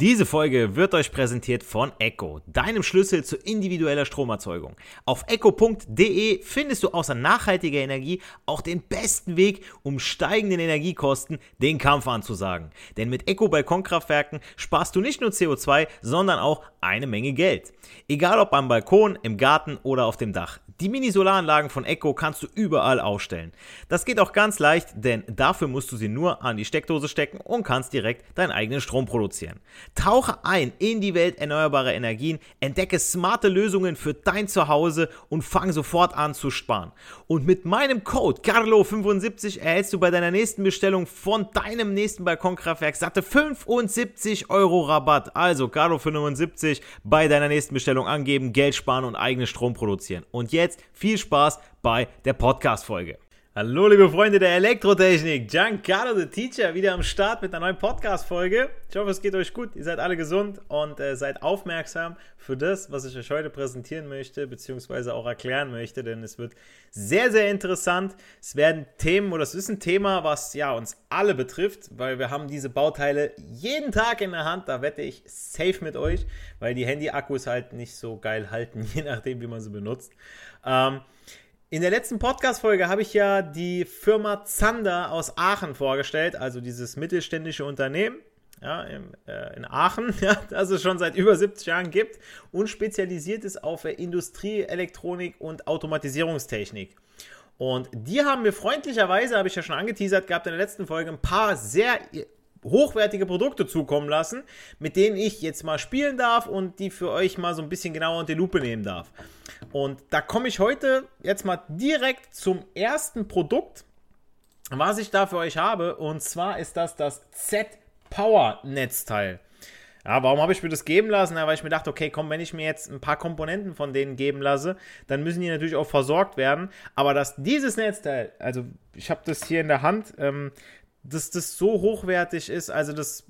Diese Folge wird euch präsentiert von ECO, deinem Schlüssel zu individueller Stromerzeugung. Auf eco.de findest du außer nachhaltiger Energie auch den besten Weg, um steigenden Energiekosten den Kampf anzusagen. Denn mit Eco-Balkonkraftwerken sparst du nicht nur CO2, sondern auch eine Menge Geld. Egal ob am Balkon, im Garten oder auf dem Dach. Die Mini-Solaranlagen von ECO kannst du überall aufstellen. Das geht auch ganz leicht, denn dafür musst du sie nur an die Steckdose stecken und kannst direkt deinen eigenen Strom produzieren. Tauche ein in die Welt erneuerbarer Energien, entdecke smarte Lösungen für dein Zuhause und fang sofort an zu sparen. Und mit meinem Code CARLO75 erhältst du bei deiner nächsten Bestellung von deinem nächsten Balkonkraftwerk satte 75 € Rabatt. Also CARLO75 bei deiner nächsten Bestellung angeben, Geld sparen und eigenen Strom produzieren. Und jetzt viel Spaß bei der Podcast-Folge. Hallo liebe Freunde der Elektrotechnik, Giancarlo the Teacher wieder am Start mit einer neuen Podcast-Folge. Ich hoffe, es geht euch gut, ihr seid alle gesund und seid aufmerksam für das, was ich euch heute präsentieren möchte, beziehungsweise auch erklären möchte, denn es wird sehr, sehr interessant. Es werden Themen, oder es ist ein Thema, was ja uns alle betrifft, weil wir haben diese Bauteile jeden Tag in der Hand, da wette ich safe mit euch, weil die Handy-Akkus halt nicht so geil halten, je nachdem, wie man sie benutzt. In der letzten Podcast-Folge habe ich ja die Firma Zander aus Aachen vorgestellt, also dieses mittelständische Unternehmen ja, in Aachen, ja, das es schon seit über 70 Jahren gibt und spezialisiert ist auf Industrie, Elektronik und Automatisierungstechnik. Und die haben mir freundlicherweise, habe ich ja schon angeteasert gehabt in der letzten Folge, ein paar sehr hochwertige Produkte zukommen lassen, mit denen ich jetzt mal spielen darf und die für euch mal so ein bisschen genauer unter die Lupe nehmen darf. Und da komme ich heute jetzt mal direkt zum ersten Produkt, was ich da für euch habe, und zwar ist das Z-Power-Netzteil. Ja, warum habe ich mir das geben lassen? Ja, weil ich mir dachte, okay, komm, wenn ich mir jetzt ein paar Komponenten von denen geben lasse, dann müssen die natürlich auch versorgt werden, aber dass dieses Netzteil, also ich habe das hier in der Hand, dass das so hochwertig ist, das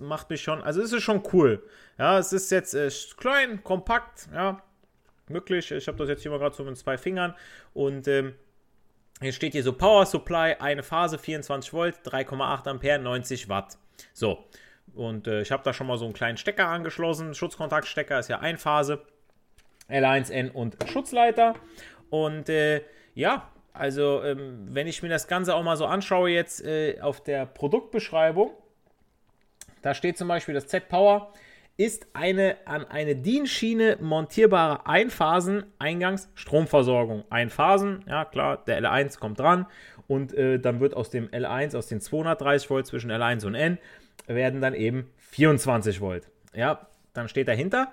macht mich schon, es ist schon cool. Ja, es ist jetzt klein, kompakt, ja, möglich. Ich habe das jetzt hier mal gerade so mit 2 Fingern und hier steht hier so Power Supply, eine Phase, 24 Volt, 3,8 Ampere, 90 Watt. So, und ich habe da schon mal so einen kleinen Stecker angeschlossen, Schutzkontaktstecker, ist ja Einphase, L1N und Schutzleiter und wenn ich mir das Ganze auch mal so anschaue jetzt auf der Produktbeschreibung, da steht zum Beispiel, das Z-Power ist eine an eine DIN-Schiene montierbare Einphasen-Eingangs-Stromversorgung. Einphasen, ja klar, der L1 kommt dran und dann wird aus dem L1, aus den 230 Volt zwischen L1 und N, werden dann eben 24 Volt. Ja, dann steht dahinter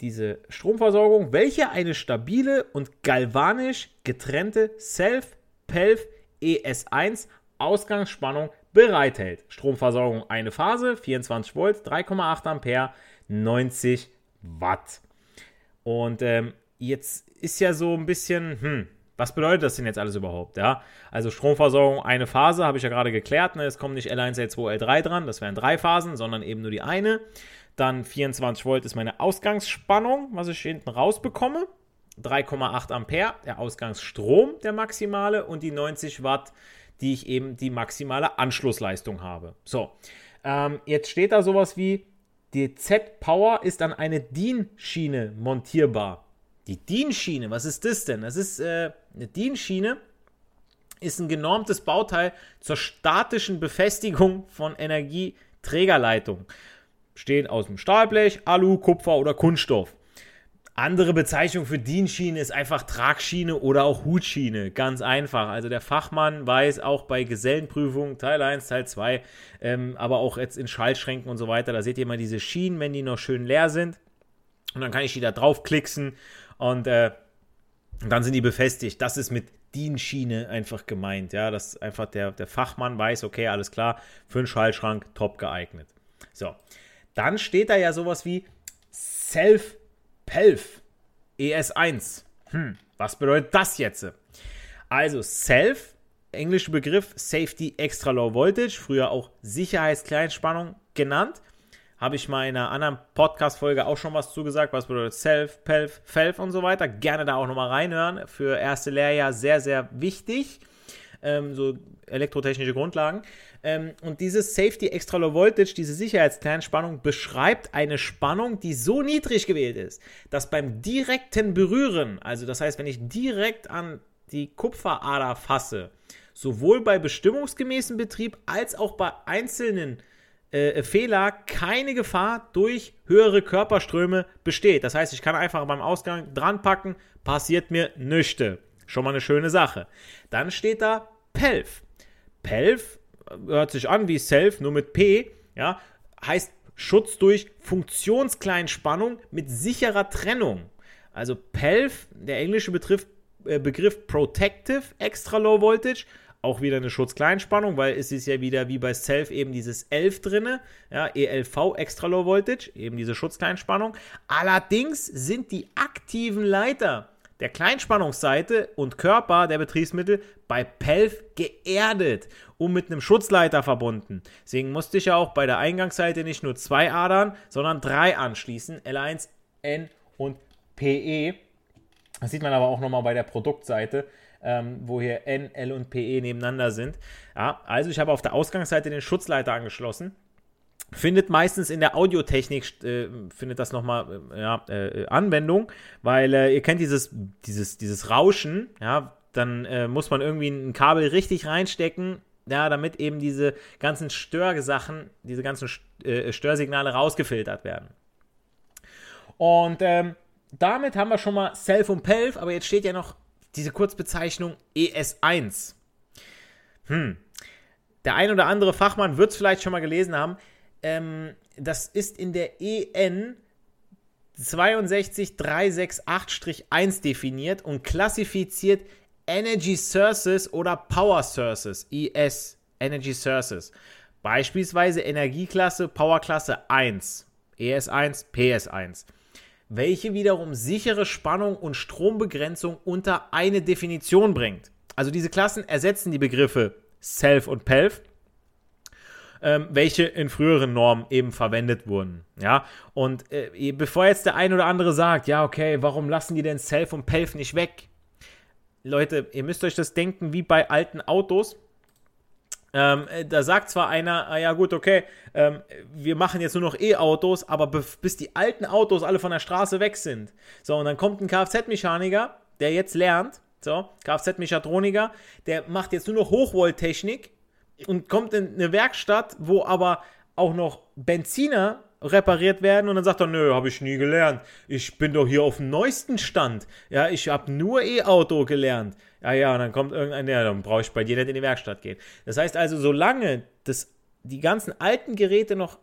diese Stromversorgung, welche eine stabile und galvanisch getrennte SELV, PELV, ES1 Ausgangsspannung bereithält. Stromversorgung eine Phase, 24 Volt, 3,8 Ampere, 90 Watt. Und jetzt ist ja so ein bisschen, was bedeutet das denn jetzt alles überhaupt? Ja? Also Stromversorgung eine Phase, habe ich ja gerade geklärt, ne? Es kommen nicht L1, L2, L3 dran, das wären 3 Phasen, sondern eben nur die eine. Dann 24 Volt ist meine Ausgangsspannung, was ich hinten rausbekomme. 3,8 Ampere, der Ausgangsstrom, der maximale, und die 90 Watt, die ich eben die maximale Anschlussleistung habe. So, jetzt steht da sowas wie, die Z-Power ist an eine DIN-Schiene montierbar. Die DIN-Schiene, was ist das denn? Das ist eine DIN-Schiene, ist ein genormtes Bauteil zur statischen Befestigung von Energieträgerleitungen. Stehen aus dem Stahlblech, Alu, Kupfer oder Kunststoff. Andere Bezeichnung für DIN-Schiene ist einfach Tragschiene oder auch Hutschiene. Ganz einfach. Also der Fachmann weiß auch bei Gesellenprüfungen, Teil 1, Teil 2, aber auch jetzt in Schaltschränken und so weiter, da seht ihr immer diese Schienen, wenn die noch schön leer sind. Und dann kann ich die da draufklicksen und dann sind die befestigt. Das ist mit DIN-Schiene einfach gemeint. Ja, dass einfach der Fachmann weiß, okay, alles klar, für einen Schaltschrank top geeignet. So. Dann steht da ja sowas wie SELV-PELV ES1. Was bedeutet das jetzt? Also SELV, englischer Begriff Safety Extra Low Voltage, früher auch Sicherheitskleinspannung genannt. Habe ich mal in einer anderen Podcast-Folge auch schon was zugesagt, was bedeutet SELV, PELV, FELV und so weiter. Gerne da auch nochmal reinhören. Für erste Lehrjahr sehr, sehr wichtig. So elektrotechnische Grundlagen. Und dieses Safety Extra Low Voltage, diese Sicherheitskleinspannung, beschreibt eine Spannung, die so niedrig gewählt ist, dass beim direkten Berühren, also das heißt, wenn ich direkt an die Kupferader fasse, sowohl bei bestimmungsgemäßen Betrieb als auch bei einzelnen Fehler keine Gefahr durch höhere Körperströme besteht. Das heißt, ich kann einfach beim Ausgang dran packen, passiert mir nüchte. Schon mal eine schöne Sache. Dann steht da PELV. PELV hört sich an wie SELV, nur mit P, ja, heißt Schutz durch Funktionskleinspannung mit sicherer Trennung. Also PELV, der englische Begriff Protective Extra Low Voltage, auch wieder eine Schutzkleinspannung, weil es ist ja wieder wie bei SELV eben dieses 11 drinne, ja, ELV Extra Low Voltage, eben diese Schutzkleinspannung. Allerdings sind die aktiven Leiter der Kleinspannungsseite und Körper der Betriebsmittel bei PELV geerdet und mit einem Schutzleiter verbunden. Deswegen musste ich ja auch bei der Eingangsseite nicht nur 2 Adern, sondern 3 anschließen, L1, N und PE. Das sieht man aber auch nochmal bei der Produktseite, wo hier N, L und PE nebeneinander sind. Ja, also ich habe auf der Ausgangsseite den Schutzleiter angeschlossen. Findet meistens in der Audiotechnik, findet das nochmal Anwendung, weil ihr kennt dieses Rauschen, ja, dann muss man irgendwie ein Kabel richtig reinstecken, ja, damit eben diese ganzen Störsachen, diese ganzen Störsignale rausgefiltert werden. Und damit haben wir schon mal SELV und PELV, aber jetzt steht ja noch diese Kurzbezeichnung ES1. Der ein oder andere Fachmann wird es vielleicht schon mal gelesen haben. Das ist in der EN 62368-1 definiert und klassifiziert Energy Sources oder Power Sources, ES, Energy Sources. Beispielsweise Energieklasse, Powerklasse 1, ES1, PS1, welche wiederum sichere Spannung und Strombegrenzung unter eine Definition bringt. Also diese Klassen ersetzen die Begriffe SELV und PELV, welche in früheren Normen eben verwendet wurden. Ja? Und bevor jetzt der ein oder andere sagt, ja okay, warum lassen die denn SELV und PELV nicht weg? Leute, ihr müsst euch das denken wie bei alten Autos. Da sagt zwar einer, ja gut, okay, wir machen jetzt nur noch E-Autos, aber bis die alten Autos alle von der Straße weg sind. So, und dann kommt ein Kfz-Mechaniker, der jetzt lernt, so, Kfz-Mechatroniker, der macht jetzt nur noch Hochvolttechnik und kommt in eine Werkstatt, wo aber auch noch Benziner repariert werden und dann sagt er, nö, habe ich nie gelernt. Ich bin doch hier auf dem neuesten Stand. Ja, ich habe nur E-Auto gelernt. Ja, und dann kommt irgendein, ja, dann brauche ich bei dir nicht in die Werkstatt gehen. Das heißt also, solange die ganzen alten Geräte noch,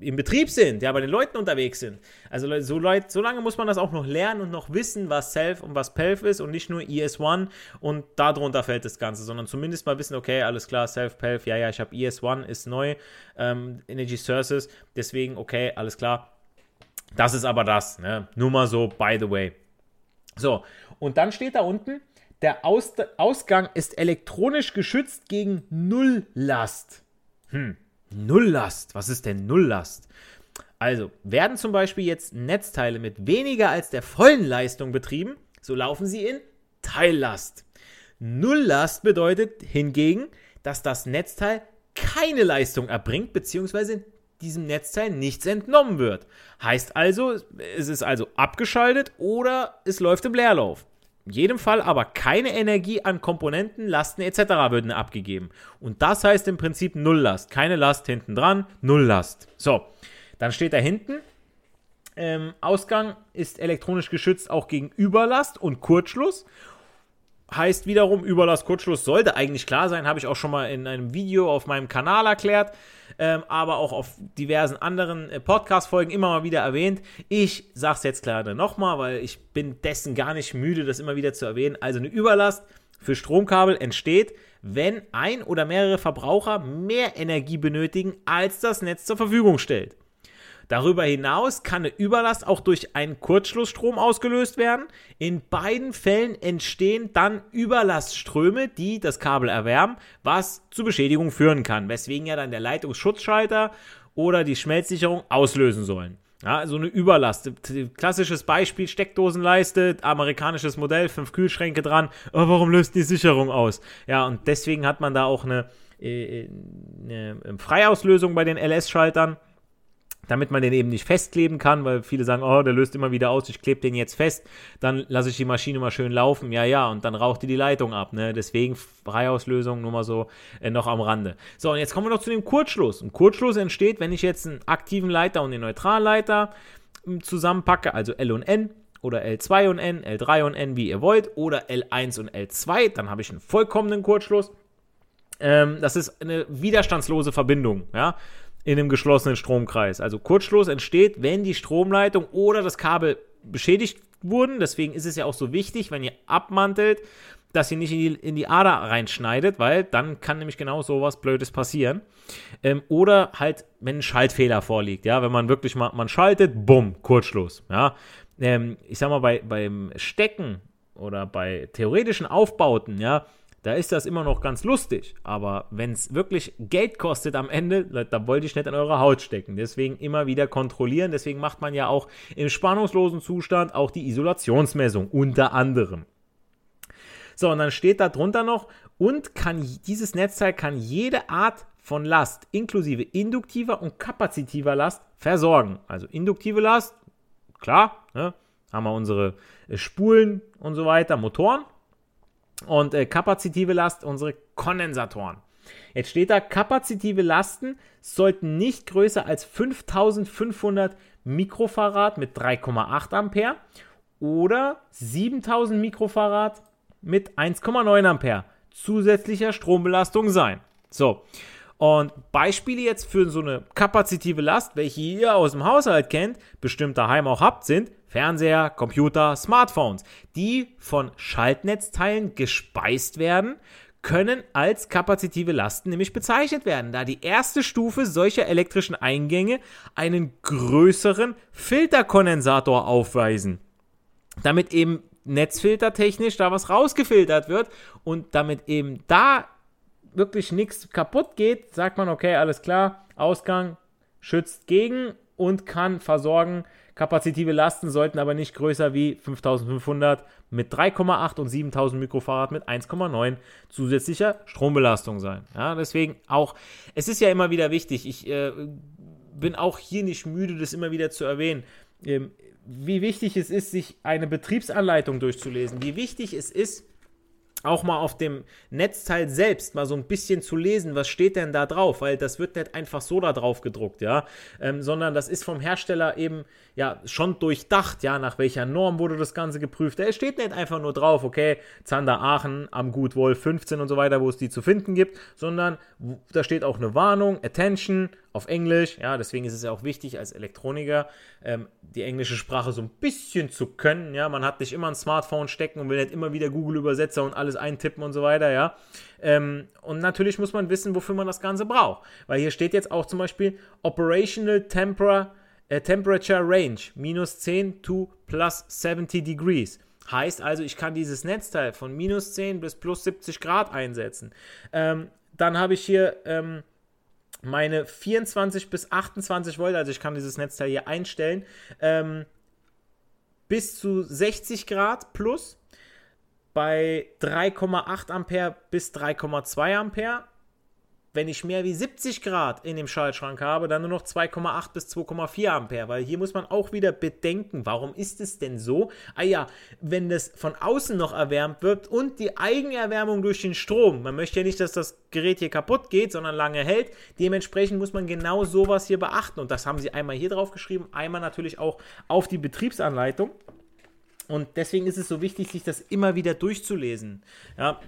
im Betrieb sind, ja, bei den Leuten unterwegs sind. Also so lange muss man das auch noch lernen und noch wissen, was SELV und was PELV ist und nicht nur ES1 und darunter fällt das Ganze, sondern zumindest mal wissen, okay, alles klar, SELV, PELV, ja, ich habe ES1, ist neu, Energy Sources, deswegen, okay, alles klar. Das ist aber das, ne? Nur mal so, by the way. So, und dann steht da unten, der Ausgang ist elektronisch geschützt gegen Nulllast. Nulllast, was ist denn Nulllast? Also, werden zum Beispiel jetzt Netzteile mit weniger als der vollen Leistung betrieben, so laufen sie in Teillast. Nulllast bedeutet hingegen, dass das Netzteil keine Leistung erbringt, beziehungsweise diesem Netzteil nichts entnommen wird. Heißt also, es ist also abgeschaltet oder es läuft im Leerlauf. In jedem Fall aber keine Energie an Komponenten, Lasten etc. würden abgegeben. Und das heißt im Prinzip Nulllast. Keine Last hinten dran, Nulllast. So, dann steht da hinten, Ausgang ist elektronisch geschützt auch gegen Überlast und Kurzschluss. Heißt wiederum, Überlast, Kurzschluss sollte eigentlich klar sein, habe ich auch schon mal in einem Video auf meinem Kanal erklärt, aber auch auf diversen anderen Podcast-Folgen immer mal wieder erwähnt. Ich sage es jetzt gerade nochmal, weil ich bin dessen gar nicht müde, das immer wieder zu erwähnen. Also eine Überlast für Stromkabel entsteht, wenn ein oder mehrere Verbraucher mehr Energie benötigen, als das Netz zur Verfügung stellt. Darüber hinaus kann eine Überlast auch durch einen Kurzschlussstrom ausgelöst werden. In beiden Fällen entstehen dann Überlastströme, die das Kabel erwärmen, was zu Beschädigungen führen kann, weswegen ja dann der Leitungsschutzschalter oder die Schmelzsicherung auslösen sollen. Ja, so eine Überlast. Klassisches Beispiel, Steckdosenleiste, amerikanisches Modell, 5 Kühlschränke dran. Oh, warum löst die Sicherung aus? Ja, und deswegen hat man da auch eine Freiauslösung bei den LS-Schaltern, damit man den eben nicht festkleben kann, weil viele sagen, oh, der löst immer wieder aus, ich klebe den jetzt fest, dann lasse ich die Maschine mal schön laufen, ja, und dann raucht die Leitung ab, ne? Deswegen Freiauslösung, nur mal so noch am Rande. So, und jetzt kommen wir noch zu dem Kurzschluss. Ein Kurzschluss entsteht, wenn ich jetzt einen aktiven Leiter und den Neutralleiter zusammenpacke, also L und N oder L2 und N, L3 und N, wie ihr wollt, oder L1 und L2, dann habe ich einen vollkommenen Kurzschluss. Das ist eine widerstandslose Verbindung, ja, in einem geschlossenen Stromkreis. Also Kurzschluss entsteht, wenn die Stromleitung oder das Kabel beschädigt wurden. Deswegen ist es ja auch so wichtig, wenn ihr abmantelt, dass ihr nicht in die Ader reinschneidet, weil dann kann nämlich genau sowas Blödes passieren. Oder halt, wenn ein Schaltfehler vorliegt. Ja, wenn man wirklich mal schaltet, bumm, Kurzschluss. Ja, ich sag mal, beim Stecken oder bei theoretischen Aufbauten, ja, da ist das immer noch ganz lustig, aber wenn es wirklich Geld kostet am Ende, da wollt ihr nicht an eurer Haut stecken. Deswegen immer wieder kontrollieren. Deswegen macht man ja auch im spannungslosen Zustand auch die Isolationsmessung unter anderem. So, und dann steht da drunter noch, und dieses Netzteil kann jede Art von Last inklusive induktiver und kapazitiver Last versorgen. Also induktive Last, klar, ne? Haben wir unsere Spulen und so weiter, Motoren. Und kapazitive Last, unsere Kondensatoren. Jetzt steht da, kapazitive Lasten sollten nicht größer als 5500 Mikrofarad mit 3,8 Ampere oder 7000 Mikrofarad mit 1,9 Ampere zusätzlicher Strombelastung sein. So, und Beispiele jetzt für so eine kapazitive Last, welche ihr aus dem Haushalt kennt, bestimmt daheim auch habt, sind Fernseher, Computer, Smartphones, die von Schaltnetzteilen gespeist werden, können als kapazitive Lasten nämlich bezeichnet werden, da die erste Stufe solcher elektrischen Eingänge einen größeren Filterkondensator aufweisen, damit eben netzfiltertechnisch da was rausgefiltert wird und damit eben da wirklich nichts kaputt geht, sagt man, okay, alles klar, Ausgang schützt gegen und kann versorgen. Kapazitive Lasten sollten aber nicht größer wie 5500 mit 3,8 und 7000 Mikrofarad mit 1,9 zusätzlicher Strombelastung sein. Ja, deswegen auch, es ist ja immer wieder wichtig, ich bin auch hier nicht müde, das immer wieder zu erwähnen, wie wichtig es ist, sich eine Betriebsanleitung durchzulesen, wie wichtig es ist, auch mal auf dem Netzteil selbst mal so ein bisschen zu lesen, was steht denn da drauf, weil das wird nicht einfach so da drauf gedruckt, ja, sondern das ist vom Hersteller eben, ja, schon durchdacht, ja, nach welcher Norm wurde das Ganze geprüft, da steht nicht einfach nur drauf, okay, Zander Aachen, am Gut Wolf 15 und so weiter, wo es die zu finden gibt, sondern da steht auch eine Warnung, Attention, auf Englisch, ja, deswegen ist es ja auch wichtig, als Elektroniker die englische Sprache so ein bisschen zu können, ja, man hat nicht immer ein Smartphone stecken und will nicht immer wieder Google-Übersetzer und alles eintippen und so weiter, ja, und natürlich muss man wissen, wofür man das Ganze braucht, weil hier steht jetzt auch zum Beispiel Operational Temperature Range, minus 10 to plus 70 degrees, heißt also, ich kann dieses Netzteil von minus 10 bis plus 70 Grad einsetzen, dann habe ich hier, meine 24 bis 28 Volt, also ich kann dieses Netzteil hier einstellen, bis zu 60 Grad plus, bei 3,8 Ampere bis 3,2 Ampere. Wenn ich mehr wie 70 Grad in dem Schaltschrank habe, dann nur noch 2,8 bis 2,4 Ampere, weil hier muss man auch wieder bedenken, warum ist es denn so? Ah ja, wenn das von außen noch erwärmt wird und die Eigenerwärmung durch den Strom, man möchte ja nicht, dass das Gerät hier kaputt geht, sondern lange hält, dementsprechend muss man genau sowas hier beachten und das haben sie einmal hier drauf geschrieben, einmal natürlich auch auf die Betriebsanleitung. Und deswegen ist es so wichtig, sich das immer wieder durchzulesen. Ja,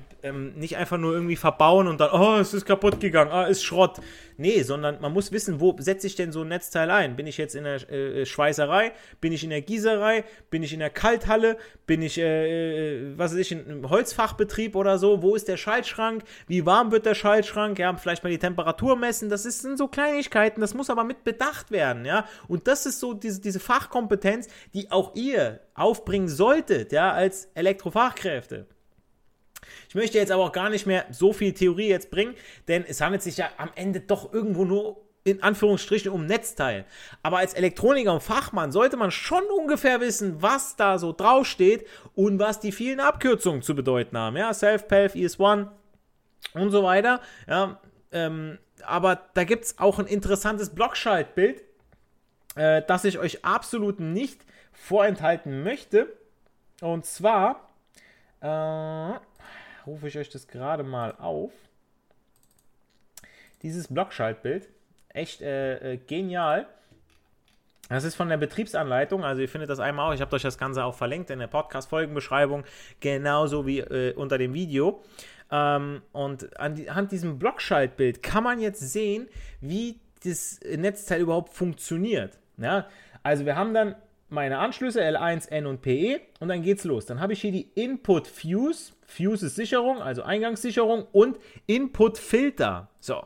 nicht einfach nur irgendwie verbauen und dann, oh, es ist kaputt gegangen, ah, ist Schrott. Nee, sondern man muss wissen, wo setze ich denn so ein Netzteil ein? Bin ich jetzt in der Schweißerei? Bin ich in der Gießerei? Bin ich in der Kalthalle? Bin ich, in einem Holzfachbetrieb oder so? Wo ist der Schaltschrank? Wie warm wird der Schaltschrank? Ja, vielleicht mal die Temperatur messen. Das sind so Kleinigkeiten, das muss aber mit bedacht werden, ja. Und das ist so diese Fachkompetenz, die auch ihr aufbringen solltet, ja, als Elektrofachkräfte. Ich möchte jetzt aber auch gar nicht mehr so viel Theorie jetzt bringen, denn es handelt sich ja am Ende doch irgendwo nur in Anführungsstrichen um Netzteil. Aber als Elektroniker und Fachmann sollte man schon ungefähr wissen, was da so draufsteht und was die vielen Abkürzungen zu bedeuten haben. Ja, SELV, PELV, ES1 und so weiter. Ja, aber da gibt es auch ein interessantes Blockschaltbild, das ich euch absolut nicht vorenthalten möchte. Und zwar rufe ich euch das gerade mal auf. Dieses Blockschaltbild, echt genial. Das ist von der Betriebsanleitung, also ihr findet das einmal auch, ich habe euch das Ganze auch verlinkt in der Podcast-Folgenbeschreibung, genauso wie unter dem Video. Und anhand diesem Blockschaltbild kann man jetzt sehen, wie das Netzteil überhaupt funktioniert. Ja? Also wir haben dann meine Anschlüsse L1, N und PE und dann geht's los. Dann habe ich hier die Input-Fuse, Fuse ist Sicherung, also Eingangssicherung und Input-Filter. So.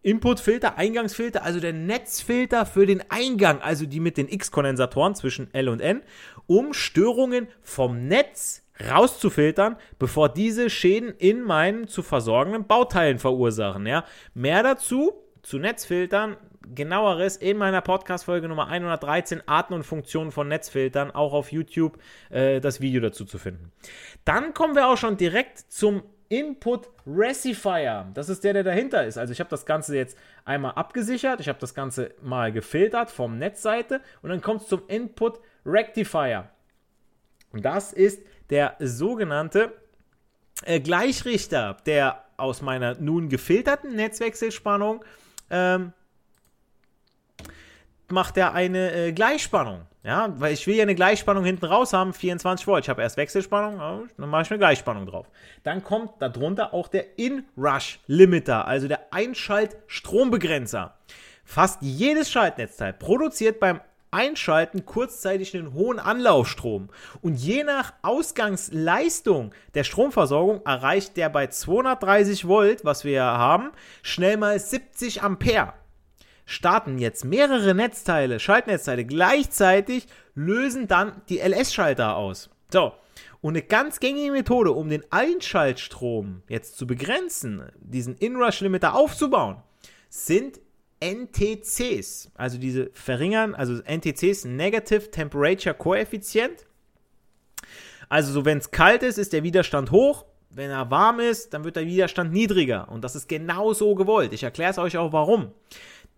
Inputfilter, Eingangsfilter, also der Netzfilter für den Eingang, also die mit den X-Kondensatoren zwischen L und N, um Störungen vom Netz rauszufiltern, bevor diese Schäden in meinen zu versorgenden Bauteilen verursachen. Ja? Mehr dazu, zu Netzfiltern, genaueres in meiner Podcast-Folge Nummer 113, Arten und Funktionen von Netzfiltern, auch auf YouTube das Video dazu zu finden. Dann kommen wir auch schon direkt zum Input Rectifier, das ist der dahinter ist. Also ich habe das Ganze jetzt einmal abgesichert, ich habe das Ganze mal gefiltert vom Netzseite und dann kommt es zum Input Rectifier. Und das ist der sogenannte Gleichrichter, der aus meiner nun gefilterten Netzwechselspannung macht er eine Gleichspannung. Ja, weil ich will ja eine Gleichspannung hinten raus haben, 24 Volt. Ich habe erst Wechselspannung, dann mache ich eine Gleichspannung drauf. Dann kommt darunter auch der In-Rush-Limiter, also der Einschalt-Strombegrenzer. Fast jedes Schaltnetzteil produziert beim Einschalten kurzzeitig einen hohen Anlaufstrom. Und je nach Ausgangsleistung der Stromversorgung erreicht der bei 230 Volt, was wir ja haben, schnell mal 70 Ampere. Starten jetzt mehrere Netzteile, Schaltnetzteile gleichzeitig, lösen dann die LS-Schalter aus. So, und eine ganz gängige Methode, um den Einschaltstrom jetzt zu begrenzen, diesen In-Rush-Limiter aufzubauen, sind NTCs, also diese verringern, also NTCs, Negative Temperature Coefficient. Also so, wenn es kalt ist, ist der Widerstand hoch. Wenn er warm ist, dann wird der Widerstand niedriger. Und das ist genau so gewollt. Ich erkläre es euch auch, warum.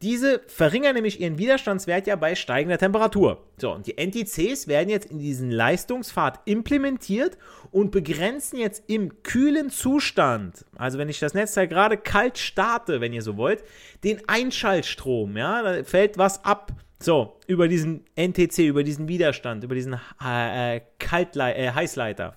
Diese verringern nämlich ihren Widerstandswert ja bei steigender Temperatur. So, und die NTCs werden jetzt in diesen Leistungspfad implementiert und begrenzen jetzt im kühlen Zustand, also wenn ich das Netzteil gerade kalt starte, wenn ihr so wollt, den Einschaltstrom, ja, da fällt was ab, so, über diesen NTC, über diesen Widerstand, über diesen Heißleiter.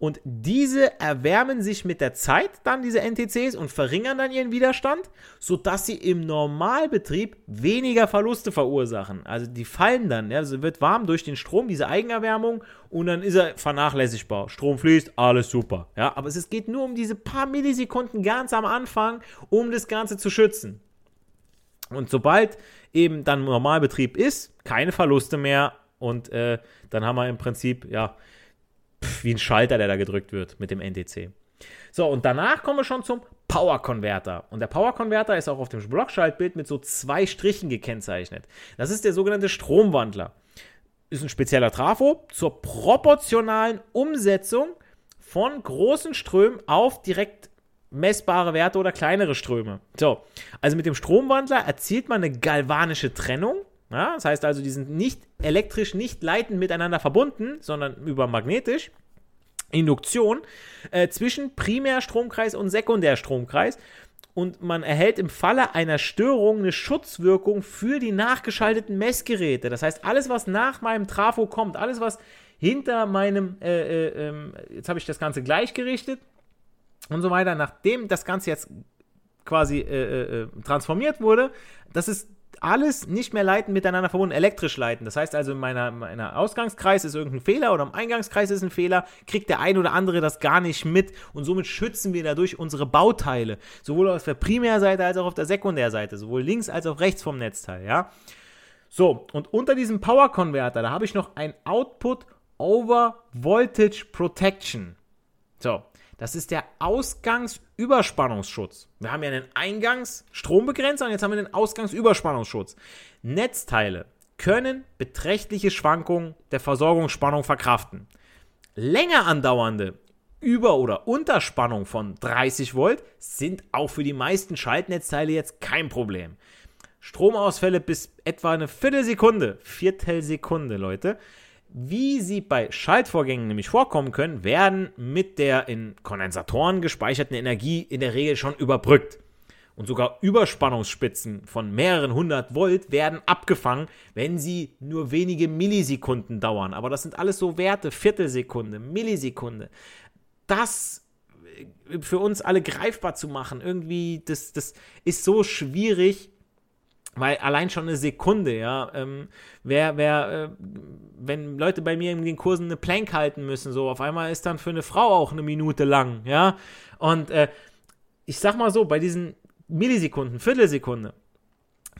Und diese erwärmen sich mit der Zeit dann, diese NTCs, und verringern dann ihren Widerstand, sodass sie im Normalbetrieb weniger Verluste verursachen. Also die fallen dann, ja, also wird warm durch den Strom, diese Eigenerwärmung, und dann ist er vernachlässigbar. Strom fließt, alles super. Ja, aber es geht nur um diese paar Millisekunden ganz am Anfang, um das Ganze zu schützen. Und sobald eben dann Normalbetrieb ist, keine Verluste mehr, und dann haben wir im Prinzip, ja, wie ein Schalter, der da gedrückt wird mit dem NTC. So, und danach kommen wir schon zum Power Converter. Und der Power Converter ist auch auf dem Blockschaltbild mit so 2 Strichen gekennzeichnet. Das ist der sogenannte Stromwandler. Ist ein spezieller Trafo zur proportionalen Umsetzung von großen Strömen auf direkt messbare Werte oder kleinere Ströme. So, also mit dem Stromwandler erzielt man eine galvanische Trennung. Ja, das heißt also, die sind nicht elektrisch, nicht leitend miteinander verbunden, sondern über magnetisch, Induktion, zwischen Primärstromkreis und Sekundärstromkreis, und man erhält im Falle einer Störung eine Schutzwirkung für die nachgeschalteten Messgeräte. Das heißt, alles, was nach meinem Trafo kommt, alles, was hinter meinem, jetzt habe ich das Ganze gleichgerichtet und so weiter, nachdem das Ganze jetzt quasi transformiert wurde, das ist alles nicht mehr leitend miteinander verbunden, elektrisch leiten. Das heißt also, in meiner Ausgangskreis ist irgendein Fehler oder im Eingangskreis ist ein Fehler, kriegt der ein oder andere das gar nicht mit, und somit schützen wir dadurch unsere Bauteile, sowohl auf der Primärseite als auch auf der Sekundärseite, sowohl links als auch rechts vom Netzteil, ja. So, und unter diesem Power Converter, da habe ich noch ein Output Over Voltage Protection. So, Das ist der Ausgangsüberspannungsschutz. Wir haben ja einen Eingangsstrombegrenzer und jetzt haben wir den Ausgangsüberspannungsschutz. Netzteile können beträchtliche Schwankungen der Versorgungsspannung verkraften. Länger andauernde Über- oder Unterspannung von 30 Volt sind auch für die meisten Schaltnetzteile jetzt kein Problem. Stromausfälle bis etwa eine Viertelsekunde, Leute, wie sie bei Schaltvorgängen nämlich vorkommen können, werden mit der in Kondensatoren gespeicherten Energie in der Regel schon überbrückt. Und sogar Überspannungsspitzen von mehreren 100 Volt werden abgefangen, wenn sie nur wenige Millisekunden dauern. Aber das sind alles so Werte, Viertelsekunde, Millisekunde. Das für uns alle greifbar zu machen, irgendwie, das ist so schwierig, weil allein schon eine Sekunde, ja, wenn Leute bei mir in den Kursen eine Plank halten müssen, so, auf einmal ist dann für eine Frau auch eine Minute lang, ja, und ich sag mal so, bei diesen Millisekunden, Viertelsekunde,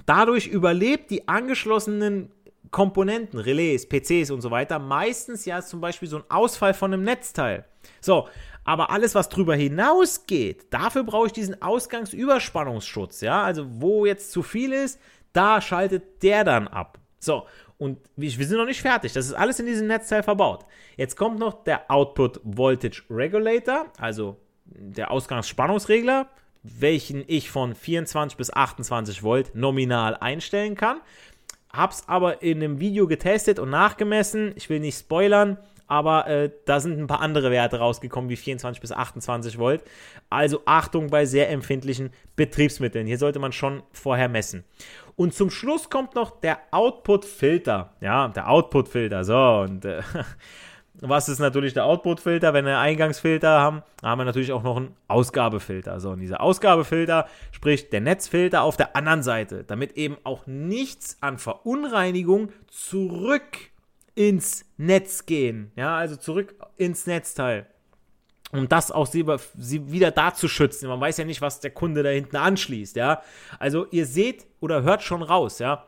dadurch überlebt die angeschlossenen Komponenten, Relais, PCs und so weiter, meistens ja zum Beispiel so ein Ausfall von einem Netzteil. So, aber alles, was drüber hinausgeht, dafür brauche ich diesen Ausgangsüberspannungsschutz, ja, also wo jetzt zu viel ist, da schaltet der dann ab. So, und wir sind noch nicht fertig, das ist alles in diesem Netzteil verbaut. Jetzt kommt noch der Output Voltage Regulator, also der Ausgangsspannungsregler, welchen ich von 24 bis 28 Volt nominal einstellen kann. Hab's aber in einem Video getestet und nachgemessen. Ich will nicht spoilern, aber da sind ein paar andere Werte rausgekommen, wie 24 bis 28 Volt. Also Achtung bei sehr empfindlichen Betriebsmitteln. Hier sollte man schon vorher messen. Und zum Schluss kommt noch der Output-Filter. Ja, der Output-Filter. So, und was ist natürlich der Output-Filter? Wenn wir Eingangsfilter haben, haben wir natürlich auch noch einen Ausgabefilter. So, und dieser Ausgabefilter, sprich der Netzfilter auf der anderen Seite, damit eben auch nichts an Verunreinigung zurück ins Netz gehen. Ja, also zurück ins Netzteil. Um das auch sie wieder da zu schützen. Man weiß ja nicht, was der Kunde da hinten anschließt. Ja, also ihr seht oder hört schon raus. Ja,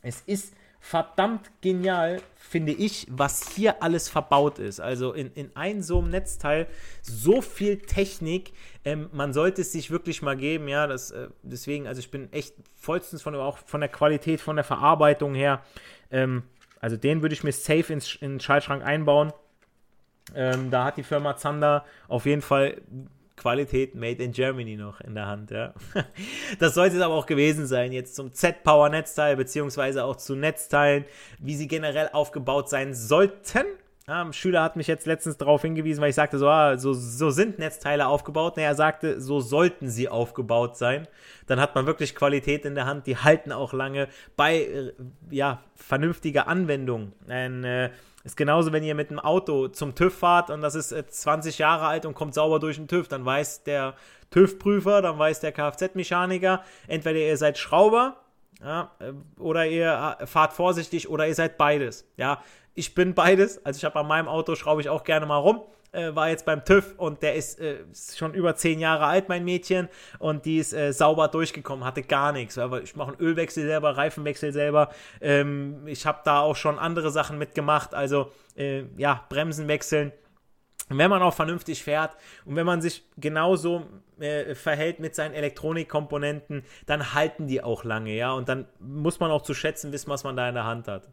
es ist verdammt genial, finde ich, was hier alles verbaut ist. Also in einem so einem Netzteil so viel Technik. Man sollte es sich wirklich mal geben. Ja, deswegen, also ich bin echt vollstens auch von der Qualität, von der Verarbeitung her. Also den würde ich mir safe in den Schaltschrank einbauen. Da hat die Firma Zander auf jeden Fall Qualität made in Germany noch in der Hand, ja. Das sollte es aber auch gewesen sein, jetzt zum Z-Power-Netzteil, beziehungsweise auch zu Netzteilen, wie sie generell aufgebaut sein sollten. Ja, ein Schüler hat mich jetzt letztens darauf hingewiesen, weil ich sagte, so sind Netzteile aufgebaut. Er sagte, so sollten sie aufgebaut sein. Dann hat man wirklich Qualität in der Hand, die halten auch lange bei vernünftiger Anwendung. Ist genauso, wenn ihr mit einem Auto zum TÜV fahrt und das ist 20 Jahre alt und kommt sauber durch den TÜV, dann weiß der TÜV-Prüfer, dann weiß der Kfz-Mechaniker, entweder ihr seid Schrauber, ja, oder ihr fahrt vorsichtig oder ihr seid beides. Ja, ich bin beides, also ich habe an meinem Auto, schraube ich auch gerne mal rum, war jetzt beim TÜV und der ist schon über 10 Jahre alt, mein Mädchen, und die ist sauber durchgekommen, hatte gar nichts, aber ich mache einen Ölwechsel selber, Reifenwechsel selber, ich habe da auch schon andere Sachen mitgemacht, also Bremsen wechseln, wenn man auch vernünftig fährt und wenn man sich genauso verhält mit seinen Elektronikkomponenten, dann halten die auch lange, ja, und dann muss man auch zu schätzen wissen, was man da in der Hand hat.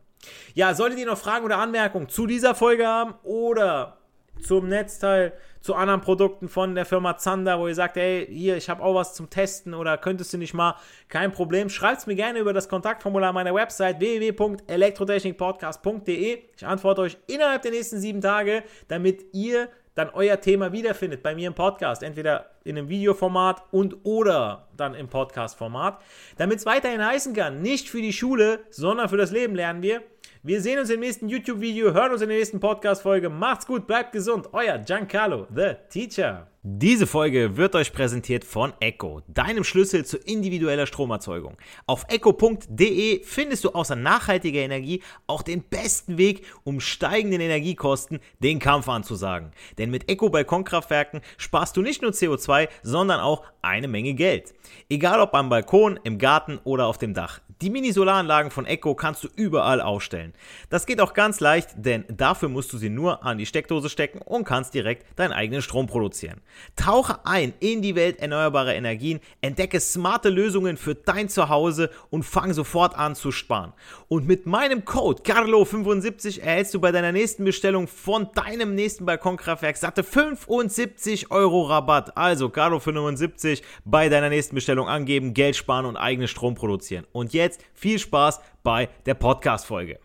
Ja, solltet ihr noch Fragen oder Anmerkungen zu dieser Folge haben oder zum Netzteil, zu anderen Produkten von der Firma Zander, wo ihr sagt, hey, hier, ich habe auch was zum Testen oder könntest du nicht mal, kein Problem, schreibt es mir gerne über das Kontaktformular meiner Website www.elektrotechnikpodcast.de. Ich antworte euch innerhalb der nächsten 7 Tage, damit ihr dann euer Thema wiederfindet bei mir im Podcast, entweder in einem Videoformat und oder dann im Podcast-Format, damit es weiterhin heißen kann, nicht für die Schule, sondern für das Leben lernen wir. Wir sehen uns im nächsten YouTube-Video, hören uns in der nächsten Podcast-Folge. Macht's gut, bleibt gesund, euer Giancarlo, the Teacher. Diese Folge wird euch präsentiert von ECO, deinem Schlüssel zu individueller Stromerzeugung. Auf eco.de findest du außer nachhaltiger Energie auch den besten Weg, um steigenden Energiekosten den Kampf anzusagen. Denn mit Eco-Balkonkraftwerken sparst du nicht nur CO2, sondern auch eine Menge Geld. Egal ob am Balkon, im Garten oder auf dem Dach. Die Mini-Solaranlagen von ECO kannst du überall aufstellen. Das geht auch ganz leicht, denn dafür musst du sie nur an die Steckdose stecken und kannst direkt deinen eigenen Strom produzieren. Tauche ein in die Welt erneuerbarer Energien, entdecke smarte Lösungen für dein Zuhause und fang sofort an zu sparen. Und mit meinem Code CARLO75 erhältst du bei deiner nächsten Bestellung von deinem nächsten Balkonkraftwerk satte 75 € Rabatt. Also CARLO75 bei deiner nächsten Bestellung angeben, Geld sparen und eigenen Strom produzieren. Und jetzt viel Spaß bei der Podcast-Folge.